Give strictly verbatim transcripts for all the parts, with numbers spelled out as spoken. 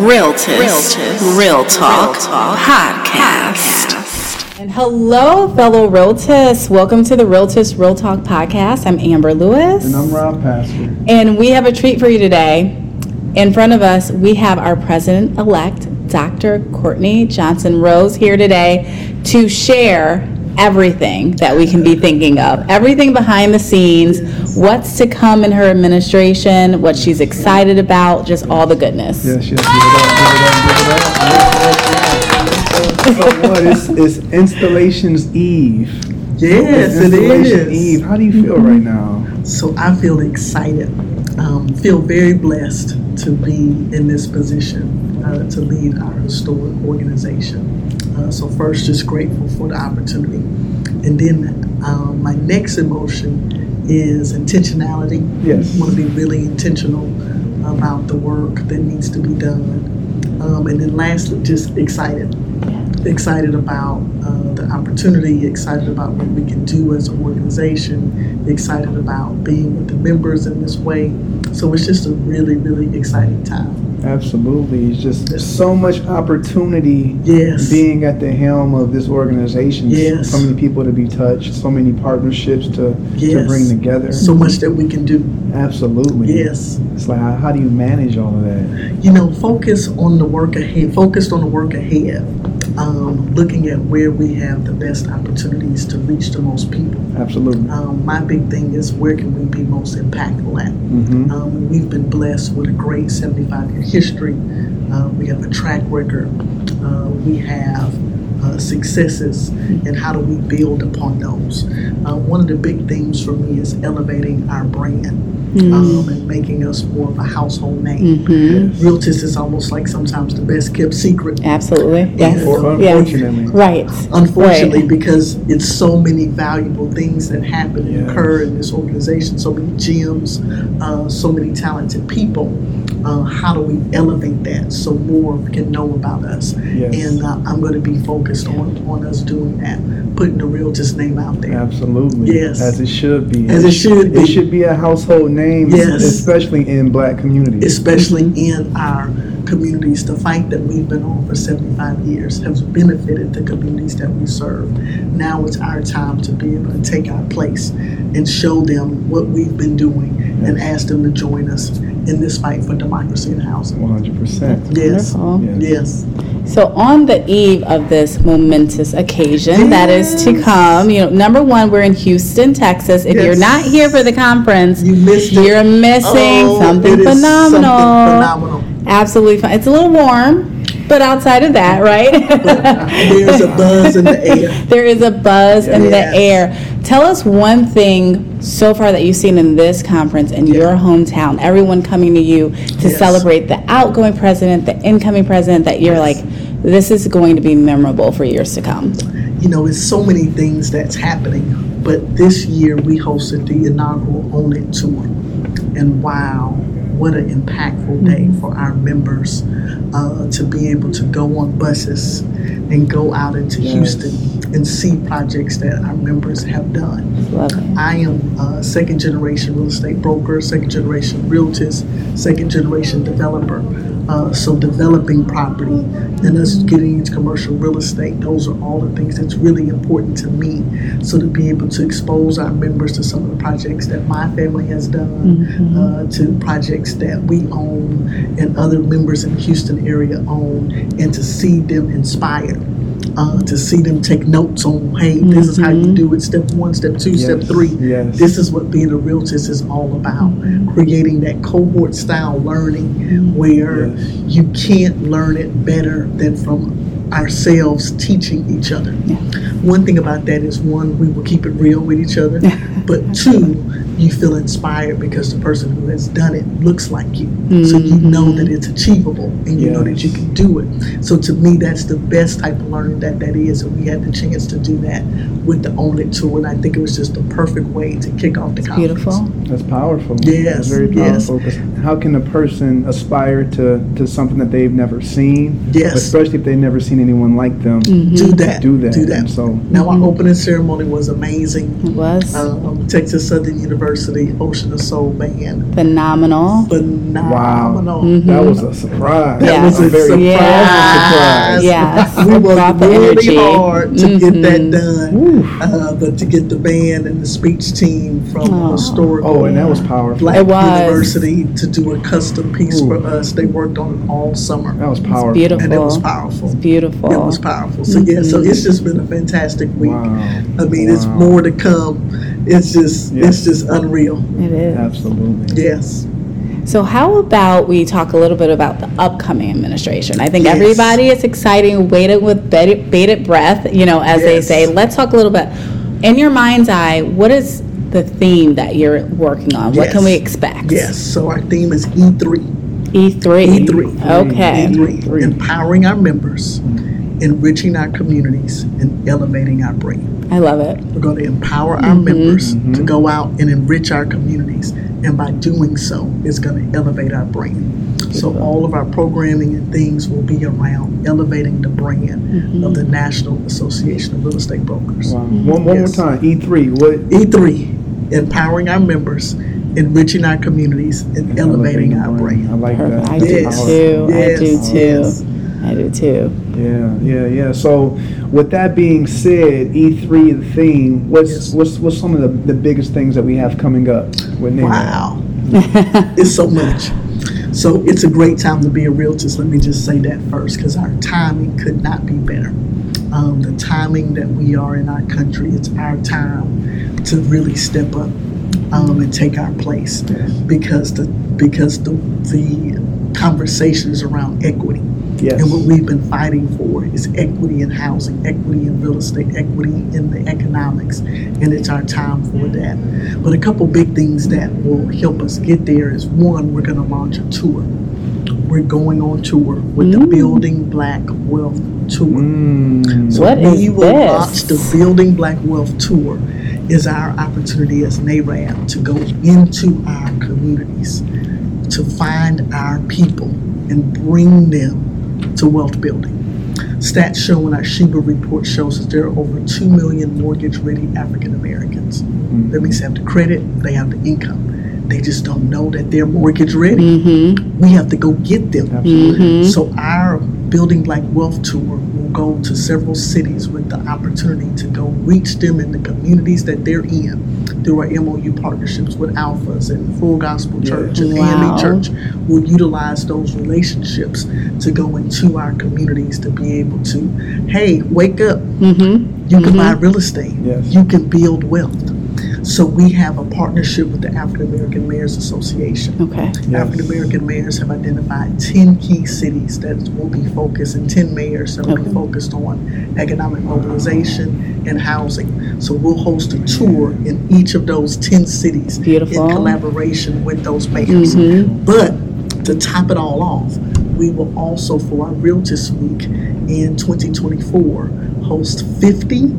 Realtist, Realtist Real Talk, Real Talk Podcast. Podcast. And hello, fellow Realtists. Welcome to the Realtist Real Talk Podcast. I'm Amber Lewis. And I'm Rob Pasker. And we have a treat for you today. In front of us, we have our president-elect, Doctor Courtney Johnson-Rose, here today to share everything that we can be thinking of, everything behind the scenes, what's to come in her administration, what she's excited about, just all the goodness. Yes, yes, give it up, give it up, give it up. Yes, yes, yes. So what, it's, it's Installations Eve. Yes, it's Installation it is. Eve. How do you feel right now? So I feel excited. Um, feel very blessed to be in this position, uh, to lead our historic organization. Uh, so first, just grateful for the opportunity. And then uh, my next emotion is intentionality. Yes. I want to be really intentional about the work that needs to be done. Um, and then lastly, just excited. Excited about uh, the opportunity, excited about what we can do as an organization, excited about being with the members in this way. So it's just a really, really exciting time. Absolutely. It's just yes. so much opportunity yes. being at the helm of this organization. Yes. So many people to be touched, so many partnerships to, yes. to bring together. So much that we can do. Absolutely. Yes. It's like, how do you manage all of that? You know, focus on the work ahead, focused on the work ahead. Um, looking at where we have the best opportunities to reach the most people. Absolutely. Um, my big thing is where can we be most impactful at? Mm-hmm. Um, we've been blessed with a great seventy-five year history. Uh, we have a track record. Uh, we have uh, successes, and how do we build upon those? Uh, one of the big things for me is elevating our brand. Mm-hmm. Um, and making us more of a household name. Mm-hmm. Realtist is almost like sometimes the best kept secret. Absolutely. Yes. Or, yes. Unfortunately. Right. Unfortunately, right. Because it's so many valuable things that happen and yes. occur in this organization, so many gems, uh, so many talented people. Uh, how do we elevate that so more can know about us? Yes. And uh, I'm going to be focused on, on us doing that, putting the Realtist name out there. Absolutely. Yes. As it should be. As it should be. It should be a household name. Yes. Especially in black communities. Especially in our communities. The fight that we've been on for seventy-five years has benefited the communities that we serve. Now it's our time to be able to take our place and show them what we've been doing and ask them to join us in this fight for democracy and housing. one hundred percent. Yes. Yes. Yes. So on the eve of this momentous occasion yes. that is to come, you know, number one, we're in Houston, Texas. If yes. you're not here for the conference, you missed you're it. missing oh, something phenomenal. Something phenomenal. Absolutely fun. It's a little warm, but outside of that, right? There's a buzz in the air. There is a buzz yes. in the air. Tell us one thing so far that you've seen in this conference in yes. your hometown, everyone coming to you to yes. celebrate the outgoing president, the incoming president, that you're yes. like, this is going to be memorable for years to come. You know, it's so many things that's happening, but this year we hosted the inaugural ONIT Tour, and wow. what an impactful day for our members uh, to be able to go on buses and go out into yes. Houston and see projects that our members have done. Love it. I am a second generation real estate broker, second generation Realtist, second generation developer. Uh, so developing property and us getting into commercial real estate, those are all the things that's really important to me. So to be able to expose our members to some of the projects that my family has done, mm-hmm. uh, to projects that we own and other members in the Houston area own, and to see them inspired. Uh, to see them take notes on, hey, mm-hmm. this is how you do it, step one, step two, yes, step three. Yes. This is what being a Realtist is all about, mm-hmm. creating that cohort-style learning where yes. you can't learn it better than from ourselves teaching each other. Yeah. One thing about that is, one, we will keep it real with each other, but two, you feel inspired because the person who has done it looks like you. Mm-hmm. So you know that it's achievable and you yes. know that you can do it. So to me, that's the best type of learning that that is. And we had the chance to do that with the Own It Tour. And I think it was just the perfect way to kick off the that's conference. Beautiful. That's powerful. Yes. That's very powerful. Yes. How can a person aspire to, to something that they've never seen? Yes. Especially if they've never seen anyone like them. Mm-hmm. Do that. Do that. Do that. So, now, our mm-hmm. opening ceremony was amazing. It was. Um, Texas Southern University. University Ocean of Soul Band. Phenomenal. Phenomenal. Wow. Mm-hmm. That was a surprise. Yeah. That was a very yeah. surprise. Yeah. Surprise. We worked really hard to mm-hmm. get that done. Uh, but to get the band and the speech team from oh. historical oh, and that was powerful. Black was. University to do a custom piece Ooh. for us. They worked on it all summer. That was powerful. It's beautiful. And it was powerful. It's beautiful. It was powerful. So mm-hmm. yeah, so it's just been a fantastic week. Wow. I mean, wow. it's more to come. It's just, yes. it's just unreal. It is. Absolutely. Yes. So how about we talk a little bit about the upcoming administration? I think yes. everybody is excited, waiting with bated breath, you know, as yes. they say. Let's talk a little bit. In your mind's eye, what is the theme that you're working on? Yes. What can we expect? Yes. So our theme is E three. E three. E three. Okay. E three. E three. Empowering our members, enriching our communities, and elevating our brand. I love it. We're going to empower our mm-hmm. members mm-hmm. to go out and enrich our communities, and by doing so, it's going to elevate our brand. Beautiful. So all of our programming and things will be around elevating the brand mm-hmm. of the National Association of Real Estate Brokers. Wow. Mm-hmm. One, one yes. more time, E three. What? E three, empowering our members, enriching our communities, and, and elevating, elevating our brand. brand. I like Perfect. that. I yes. do too. Yes. I do too. Yes. I do too. Yeah, yeah, yeah. So, with that being said, E three, the theme. What's yes. what's what's some of the, the biggest things that we have coming up with NAREB? Wow, it's so much. So it's a great time to be a realtist. Let me just say that first, because our timing could not be better. Um, the timing that we are in our country, it's our time to really step up um, and take our place, yes. because the because the the conversations around equity. Yes. And what we've been fighting for is equity in housing, equity in real estate, equity in the economics, and it's our time for that. But a couple big things that will help us get there is, one, we're going to launch a tour. We're going on tour with mm. the Building Black Wealth Tour. Mm. So what we is will this? launch the Building Black Wealth Tour. Is our opportunity as NAREB to go into our communities, to find our people and bring them to wealth building. Stats show in our Sheba report shows that there are over two million mortgage-ready African Americans. Mm-hmm. That means they have the credit, they have the income. They just don't know that they're mortgage-ready. Mm-hmm. We have to go get them. Mm-hmm. So our Building Black Wealth Tour will go to several cities with the opportunity to go reach them in the communities that they're in through our M O U partnerships with Alphas and Full Gospel Church yeah. and wow. A M E Church. We'll utilize those relationships to go into our communities to be able to, hey, wake up. Mm-hmm. You can mm-hmm. buy real estate. Yes. You can build wealth. So we have a partnership with the African American Mayors Association. Okay. Yes. African American mayors have identified ten key cities that will be focused, and ten mayors that will okay. be focused on economic mobilization and housing. So we'll host a tour in each of those ten cities Beautiful. in collaboration with those mayors. Mm-hmm. But to top it all off, we will also, for our Realtist Week in twenty twenty-four, host fifty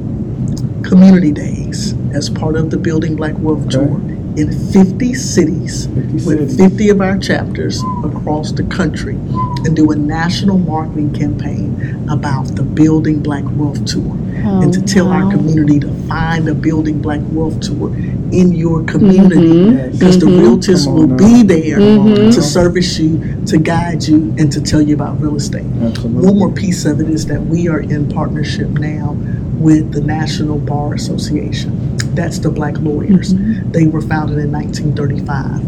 community days as part of the Building Black Wealth okay. Tour in fifty cities, fifty cities with fifty of our chapters across the country, and do a national marketing campaign about the Building Black Wealth Tour oh, and to tell wow. our community to find a Building Black Wealth Tour in your community, because mm-hmm. yes. mm-hmm. the realtors will now. be there mm-hmm. to service you, to guide you, and to tell you about real estate. Absolutely. One more piece of it is that we are in partnership now with the National Bar Association. That's the black lawyers. Mm-hmm. They were founded in nineteen thirty-five.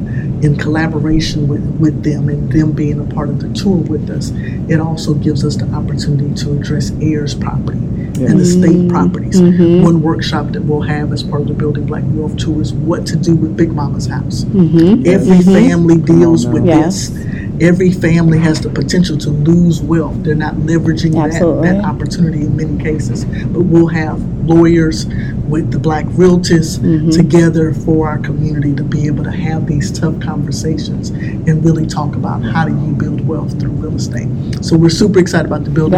In collaboration with, with them and them being a part of the tour with us, it also gives us the opportunity to address heirs property yeah. and estate properties. Mm-hmm. One workshop that we'll have as part of the Building Black Wealth Tour is what to do with Big Mama's house. Mm-hmm. Every mm-hmm. family deals oh, no. with yes. this. Every family has the potential to lose wealth. They're not leveraging that, that opportunity in many cases. But we'll have lawyers with the black realtors mm-hmm. together for our community to be able to have these tough conversations and really talk about how do you build wealth through real estate. So we're super excited about the Building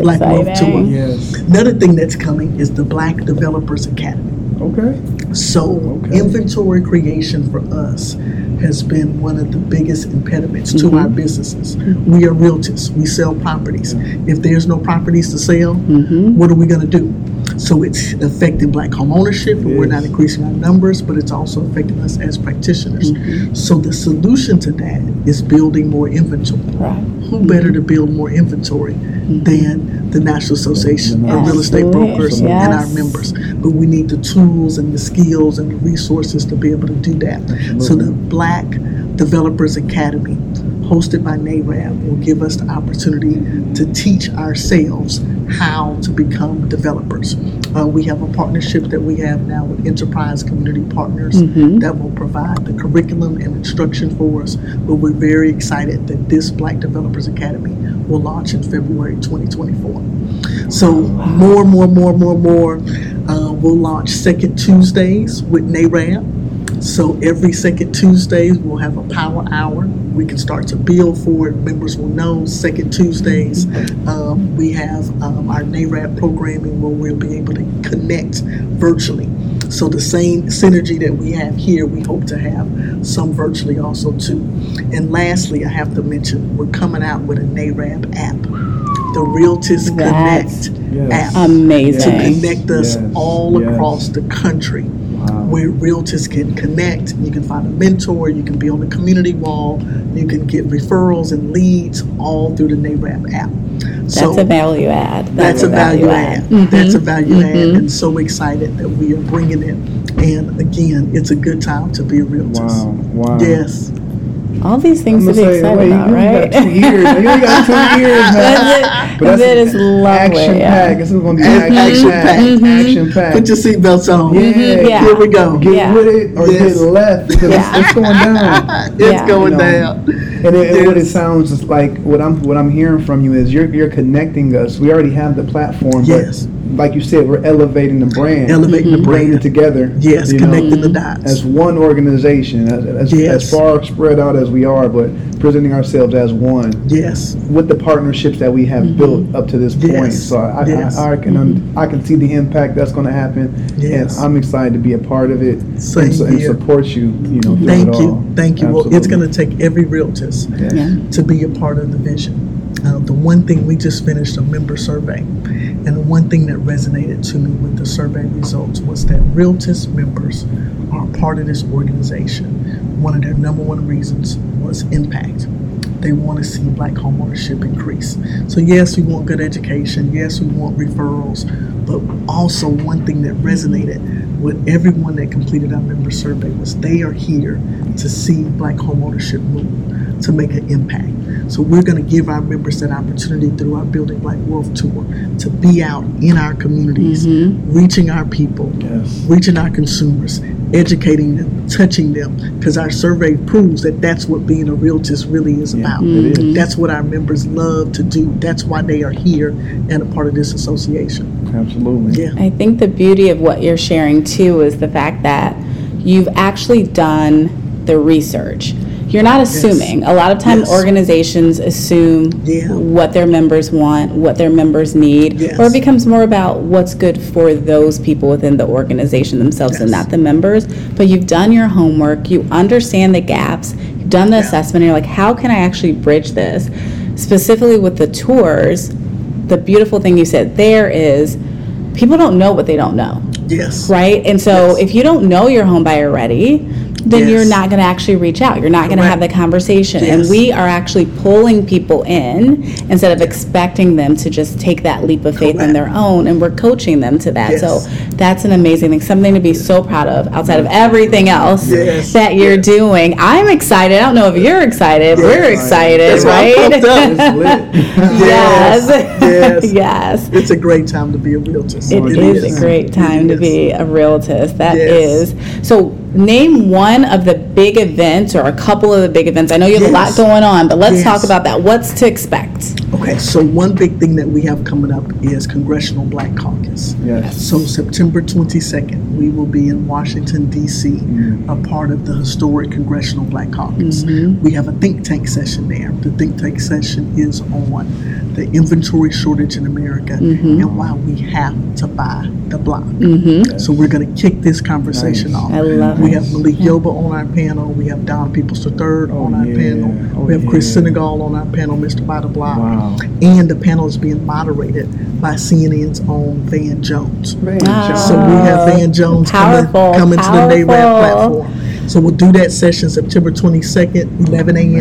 Black Wealth Tour. Yes. Another thing that's coming is the Black Developers Academy. Okay. So okay. inventory creation for us has been one of the biggest impediments mm-hmm. to our businesses. Mm-hmm. We are realtors. We sell properties. Mm-hmm. If there's no properties to sell, mm-hmm. what are we going to do? So it's affecting black home ownership, and yes. we're not increasing our numbers, but it's also affecting us as practitioners. Mm-hmm. So the solution to that is building more inventory. Right. Who mm-hmm. better to build more inventory mm-hmm. than the National Association yes. of Real Estate yes. Brokers yes. and our members? But we need the tools and the skills and the resources to be able to do that. Absolutely. So the Black Developers Academy, hosted by NAREB, will give us the opportunity to teach ourselves how to become developers. Uh, we have a partnership that we have now with Enterprise Community Partners mm-hmm. that will provide the curriculum and instruction for us, but we're very excited that this Black Developers Academy will launch in February twenty twenty-four. So more, more, more, more, more. Uh, we'll launch Second Tuesdays with NAREB. So every second Tuesday, we'll have a power hour. We can start to build for it. Members will know second Tuesdays. Um, we have um, our NAREB programming where we'll be able to connect virtually. So the same synergy that we have here, we hope to have some virtually also too. And lastly, I have to mention, we're coming out with a NAREB app. The Realtist That's Connect yes. app amazing. To connect us yes. all yes. across the country. Wow. Where realtors can connect, you can find a mentor, you can be on the community wall, you can get referrals and leads all through the NAREB app. So that's a value add. That's, that's a value, value add. add. Mm-hmm. That's a value mm-hmm. add, and so excited that we are bringing it. And again, it's a good time to be a realtor. Wow. wow. Yes. All these things to be excited about, you got right? Two years. You got two years, man. But that is lovely. Action yeah. packed. This is going to be mm-hmm. action packed. Mm-hmm. Action packed. Put your seatbelts on. Yeah. Mm-hmm. yeah. Here we go. Get yeah. with it or yes. get left because yeah. it's, it's going down. It's yeah. going you know, down. And it, yes. what it sounds is like what I'm what I'm hearing from you is you're you're connecting us. We already have the platform. Yes. But like you said, we're elevating the brand. Elevating mm-hmm. the brand. Bringing it together. Yes, connecting know, the dots. As one organization, as, as, yes. as far spread out as we are, but presenting ourselves as one. Yes. With the partnerships that we have mm-hmm. built up to this yes. point. So I, yes. I, I, I can mm-hmm. I can see the impact that's going to happen. Yes. And I'm excited to be a part of it Same and, and support you. You know, Thank you. All. Thank you. Absolutely. Well, it's going to take every realtist yes. yeah. to be a part of the vision. Uh, the one thing, we just finished a member survey, and the one thing that resonated to me with the survey results was that Realtist members are part of this organization. One of their number one reasons was impact. They want to see black home ownership increase. So yes, we want good education. Yes, we want referrals. But also one thing that resonated with everyone that completed our member survey was they are here to see black home ownership move, to make an impact. So we're going to give our members that opportunity through our Building Black Wealth Tour to be out in our communities, mm-hmm. reaching our people, yes. reaching our consumers, educating them, touching them, because our survey proves that that's what being a realtist really is yeah, about. Mm-hmm. That's what our members love to do. That's why they are here and a part of this association. Absolutely. Yeah. I think the beauty of what you're sharing too is the fact that you've actually done the research. You're not assuming. Yes. A lot of times yes. organizations assume yeah. what their members want, what their members need, yes. or it becomes more about what's good for those people within the organization themselves yes. and not the members. But you've done your homework, you understand the gaps, you've done the yeah. assessment, and you're like, how can I actually bridge this? Specifically with the tours, the beautiful thing you said there is people don't know what they don't know. Yes. Right? And so yes. if you don't know your home buyer already, then yes. you're not going to actually reach out. You're not going to have the conversation. Yes. And we are actually pulling people in instead of expecting them to just take that leap of faith Correct. On their own, and we're coaching them to that. Yes. So that's an amazing thing, something to be so proud of outside of everything else yes. that you're yes. doing. I'm excited. I don't know if you're excited. Yes. We're excited, that's right? yes. Yes. yes. It's a great time to be a realtist. It, it is, is a great time it to is. Be a realtist. That yes. is. So name one of the big events or a couple of the big events. I know you have yes. a lot going on, but let's yes. talk about that. What's to expect? Okay, so one big thing that we have coming up is Congressional Black Caucus. Yes. So September twenty-second, we will be in Washington, D C, mm-hmm. a part of the historic Congressional Black Caucus. Mm-hmm. We have a think tank session there. The think tank session is on the inventory shortage in America mm-hmm. and why we have to buy the block. Mm-hmm. So we're going to kick this conversation nice. off. I love we it. have Malik Yoba on our panel. We have Don Peoples the third oh, on our yeah. panel. Oh, we have Chris yeah. Senegal on our panel, Mister By the Block. Wow. And the panel is being moderated by C N N's own Van Jones. Right. Wow. So we have Van Jones powerful, coming, coming powerful. to the NAREB platform. So we'll do that session September twenty-second, eleven a.m.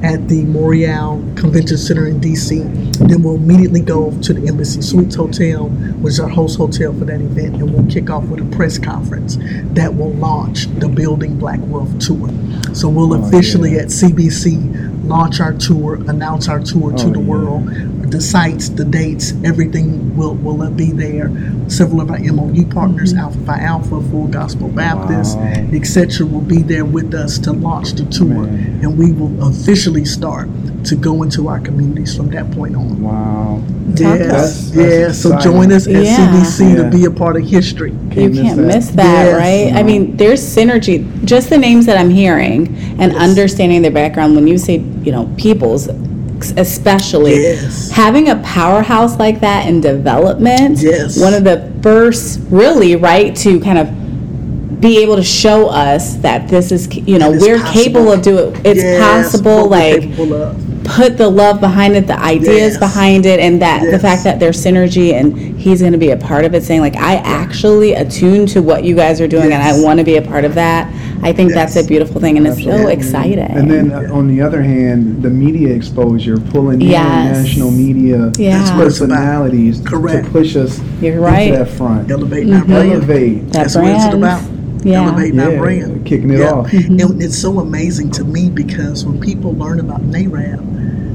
Man. at the Morial Convention Center in D C. Then we'll immediately go to the Embassy Suites Hotel, which is our host hotel for that event, and we'll kick off with a press conference that will launch the Building Black Wealth Tour. So we'll oh, officially yeah. at C B C launch our tour, announce our tour oh, to the yeah. world. The sites, the dates, everything will, will be there. Several of our M O U partners, mm-hmm. Alpha Phi Alpha, Full Gospel Baptist, wow. et cetera, will be there with us to launch the tour, Man. and we will officially start to go into our communities from that point on. Wow. Yes, yeah. So join us at yeah. C B C yeah. to be a part of history. Can't you miss can't that. miss that, yes. right? Wow. I mean, there's synergy. Just the names that I'm hearing and yes. understanding their background. When you say, you know, peoples, especially yes. having a powerhouse like that in development, yes. one of the first really right to kind of be able to show us that this is, you know, we're possible. capable of doing it. It's yes. possible, like put the love behind it, the ideas yes. behind it, and that yes. the fact that there's synergy and he's going to be a part of it, saying like, I actually attune to what you guys are doing yes. and I want to be a part of that. I think yes. that's a beautiful thing, and Absolutely. it's so exciting. And then uh, on the other hand, the media exposure, pulling yes. in national media yeah. personalities Correct. to push us You're right. into that front. Elevate mm-hmm. our brand. Elevate. That that's brand. what it's about. Yeah. Elevate yeah. our brand. Kicking it yeah. off. Mm-hmm. And it's so amazing to me because when people learn about NAREB,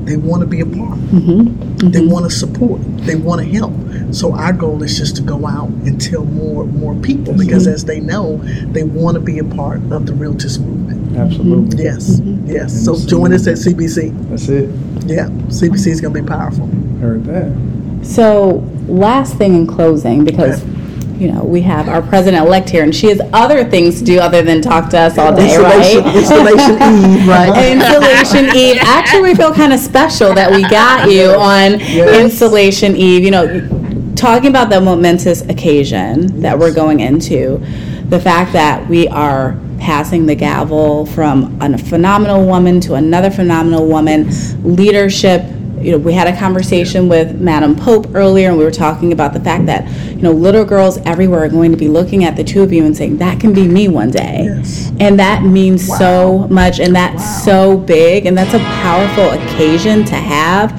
they want to be a part. Mm-hmm. Mm-hmm. They want to support. They want to help. So our goal is just to go out and tell more more people because mm-hmm. as they know, they want to be a part of the Realtist movement. Absolutely. Yes. Mm-hmm. Yes. And so we'll join us at C B C. That's it. Yeah. C B C is going to be powerful. Heard that. So last thing in closing, because okay. you know, we have our president-elect here, and she has other things to do other than talk to us all day, right? Installation Eve, right? Installation Eve. Actually, we feel kind of special that we got you on yes. Installation Eve. You know, talking about the momentous occasion yes. that we're going into, the fact that we are passing the gavel from a phenomenal woman to another phenomenal woman, leadership. You know, we had a conversation with Madam Pope earlier, and we were talking about the fact that, you know, little girls everywhere are going to be looking at the two of you and saying, that can be me one day. Yes. And that means wow. so much, and that's wow. so big, and that's a powerful occasion to have.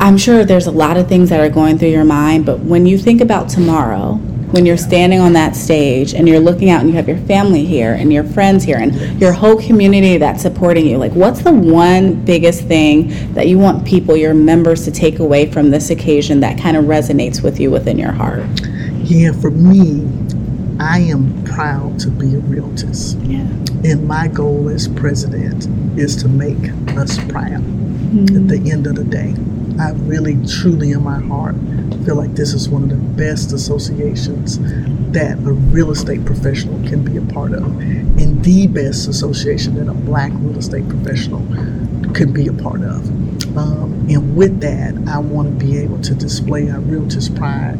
I'm sure there's a lot of things that are going through your mind, but when you think about tomorrow, when you're standing on that stage and you're looking out and you have your family here and your friends here and your whole community that's supporting you, like what's the one biggest thing that you want people, your members, to take away from this occasion that kind of resonates with you within your heart? Yeah, for me, I am proud to be a Realtist. Yeah. And my goal as president is to make us proud mm-hmm. at the end of the day. I really, truly, in my heart, feel like this is one of the best associations that a real estate professional can be a part of, and the best association that a Black real estate professional could be a part of. Um, and with that, I want to be able to display our Realtist pride.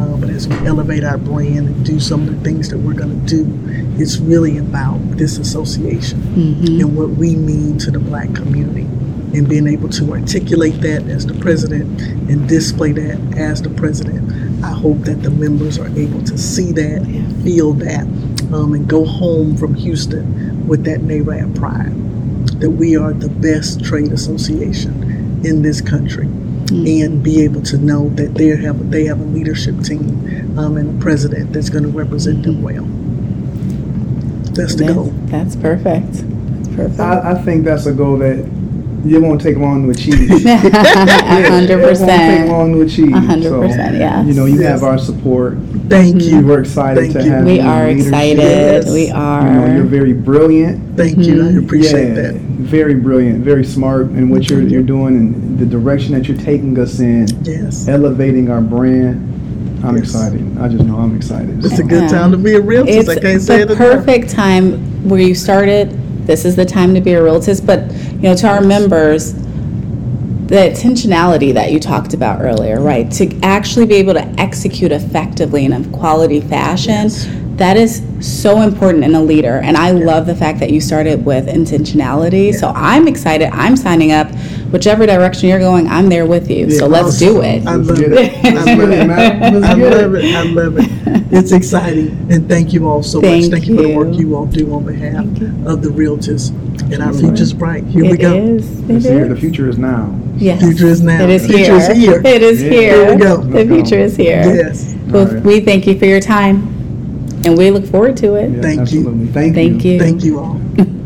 Uh, but as we elevate our brand and do some of the things that we're going to do, it's really about this association mm-hmm. and what we mean to the Black community. And being able to articulate that as the president and display that as the president. I hope that the members are able to see that, feel that, um, and go home from Houston with that NAREB pride, that we are the best trade association in this country. Mm-hmm. And be able to know that they have, they have a leadership team um, and a president that's going to represent them well. That's the that's, goal. That's perfect. That's perfect. I, I think that's a goal that it won't take long to achieve. one hundred percent. It won't take long to achieve. one hundred percent, so, yes. You know, you yes. have our support. Thank you. We're excited Thank to you. have we you. We are excited. Yes. We are. You know, you're very brilliant. Thank mm-hmm. you. I appreciate yeah, that. Very brilliant, very smart in what you're, you're doing and the direction that you're taking us in. Yes. Elevating our brand. I'm yes. excited. I just know I'm excited. It's so. a good time to be a Realtist. I can't say it enough. It's the perfect time where you started. This is the time to be a Realtist, but you know, to our members, the intentionality that you talked about earlier, right? To actually be able to execute effectively in a quality fashion, yes. that is so important in a leader. And I yeah. love the fact that you started with intentionality. Yeah. So I'm excited. I'm signing up. Whichever direction you're going, I'm there with you. Yeah, so let's do it. I love it. I love it, man. I love it. I love it. It's exciting. And thank you all so thank much. Thank you. you for the work you all do on behalf of the Realtors. And our future's bright. Here it we go. Is. It is. Here. The future is now. Yes. The future is now. It is here. The future is here. It is yeah. here. Here we go. The future is here. Yes. Well, right. We thank you for your time. And we look forward to it. Yeah, thank absolutely. you. Thank, thank you. you. Thank you all.